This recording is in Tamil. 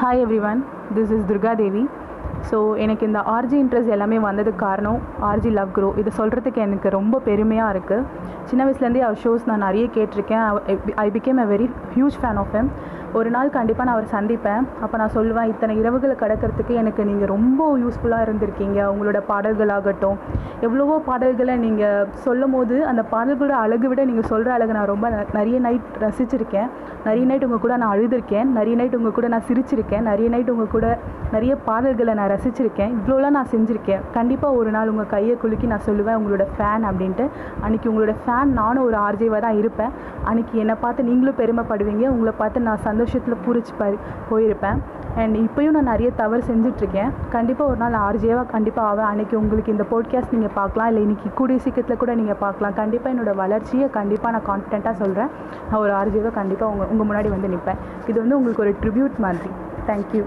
Hi everyone, this is Durga Devi. So எனக்கு இந்த ஆர்ஜி இன்ட்ரெஸ்ட் எல்லாமே வந்ததுக்கு காரணம் ஆர்ஜி லவ் குரோ. இதை சொல்கிறதுக்கு எனக்கு ரொம்ப பெருமையாக இருக்குது. சின்ன வயசுலேருந்தே அவர் ஷோஸ் நான் நிறைய கேட்டிருக்கேன். I became a very huge fan of him. ஒரு நாள் கண்டிப்பாக நான் அவர் சந்திப்பேன். அப்போ நான் சொல்லுவேன், இத்தனை இரவுகளை கடக்கிறதுக்கு எனக்கு நீங்கள் ரொம்ப யூஸ்ஃபுல்லாக இருந்திருக்கீங்க. உங்களோட பாடல்களாகட்டும், எவ்வளவோ பாடல்களை நீங்கள் சொல்லும் போது அந்த பாடல்களோட அழகு விட நீங்கள் சொல்கிற அழகு நான் ரொம்ப நிறைய நைட் ரசிச்சிருக்கேன். நிறைய நைட் உங்கள் கூட நான் அழுதுருக்கேன். நிறைய நைட் உங்கள் கூட நான் சிரிச்சிருக்கேன். நிறைய நைட் உங்கள் கூட நிறைய பாடல்களை நான் ரசிச்சிருக்கேன். இவ்வளோலாம் நான் செஞ்சுருக்கேன். கண்டிப்பாக ஒரு நாள் உங்கள் கையை குலுக்கி நான் சொல்லுவேன் உங்களோட ஃபேன் அப்படின்ட்டு. அன்றைக்கி உங்களோட ஃபேன் நானும் ஒரு ஆர்ஜேவாக தான் இருப்பேன். அன்றைக்கி என்னை பார்த்து நீங்களும் பெருமைப்படுவீங்க. உங்களை பார்த்து நான் சந்தோஷத்தில் பூரிச்சு போயிருப்பேன். அண்ட் இப்போயும் நான் நிறைய தவறு செஞ்சிட்ருக்கேன். கண்டிப்பாக ஒரு நாள் ஆர்ஜேவாக கண்டிப்பாக ஆவேன். அன்றைக்கி உங்களுக்கு இந்த போட்காஸ்ட் நீங்கள் பார்க்கலாம், இல்லை இன்றைக்கி கூடிய சீக்கிரத்தில் கூட நீங்கள் பார்க்கலாம். கண்டிப்பாக என்னோடய வளர்ச்சியை கண்டிப்பாக நான் கான்ஃபிடென்ட்டாக சொல்கிறேன். நான் ஒரு ஆர்ஜேவாக கண்டிப்பாக உங்கள் முன்னாடி வந்து நிற்பேன். இது வந்து உங்களுக்கு ஒரு ட்ரிபியூட் மாதிரி. தேங்க்யூ.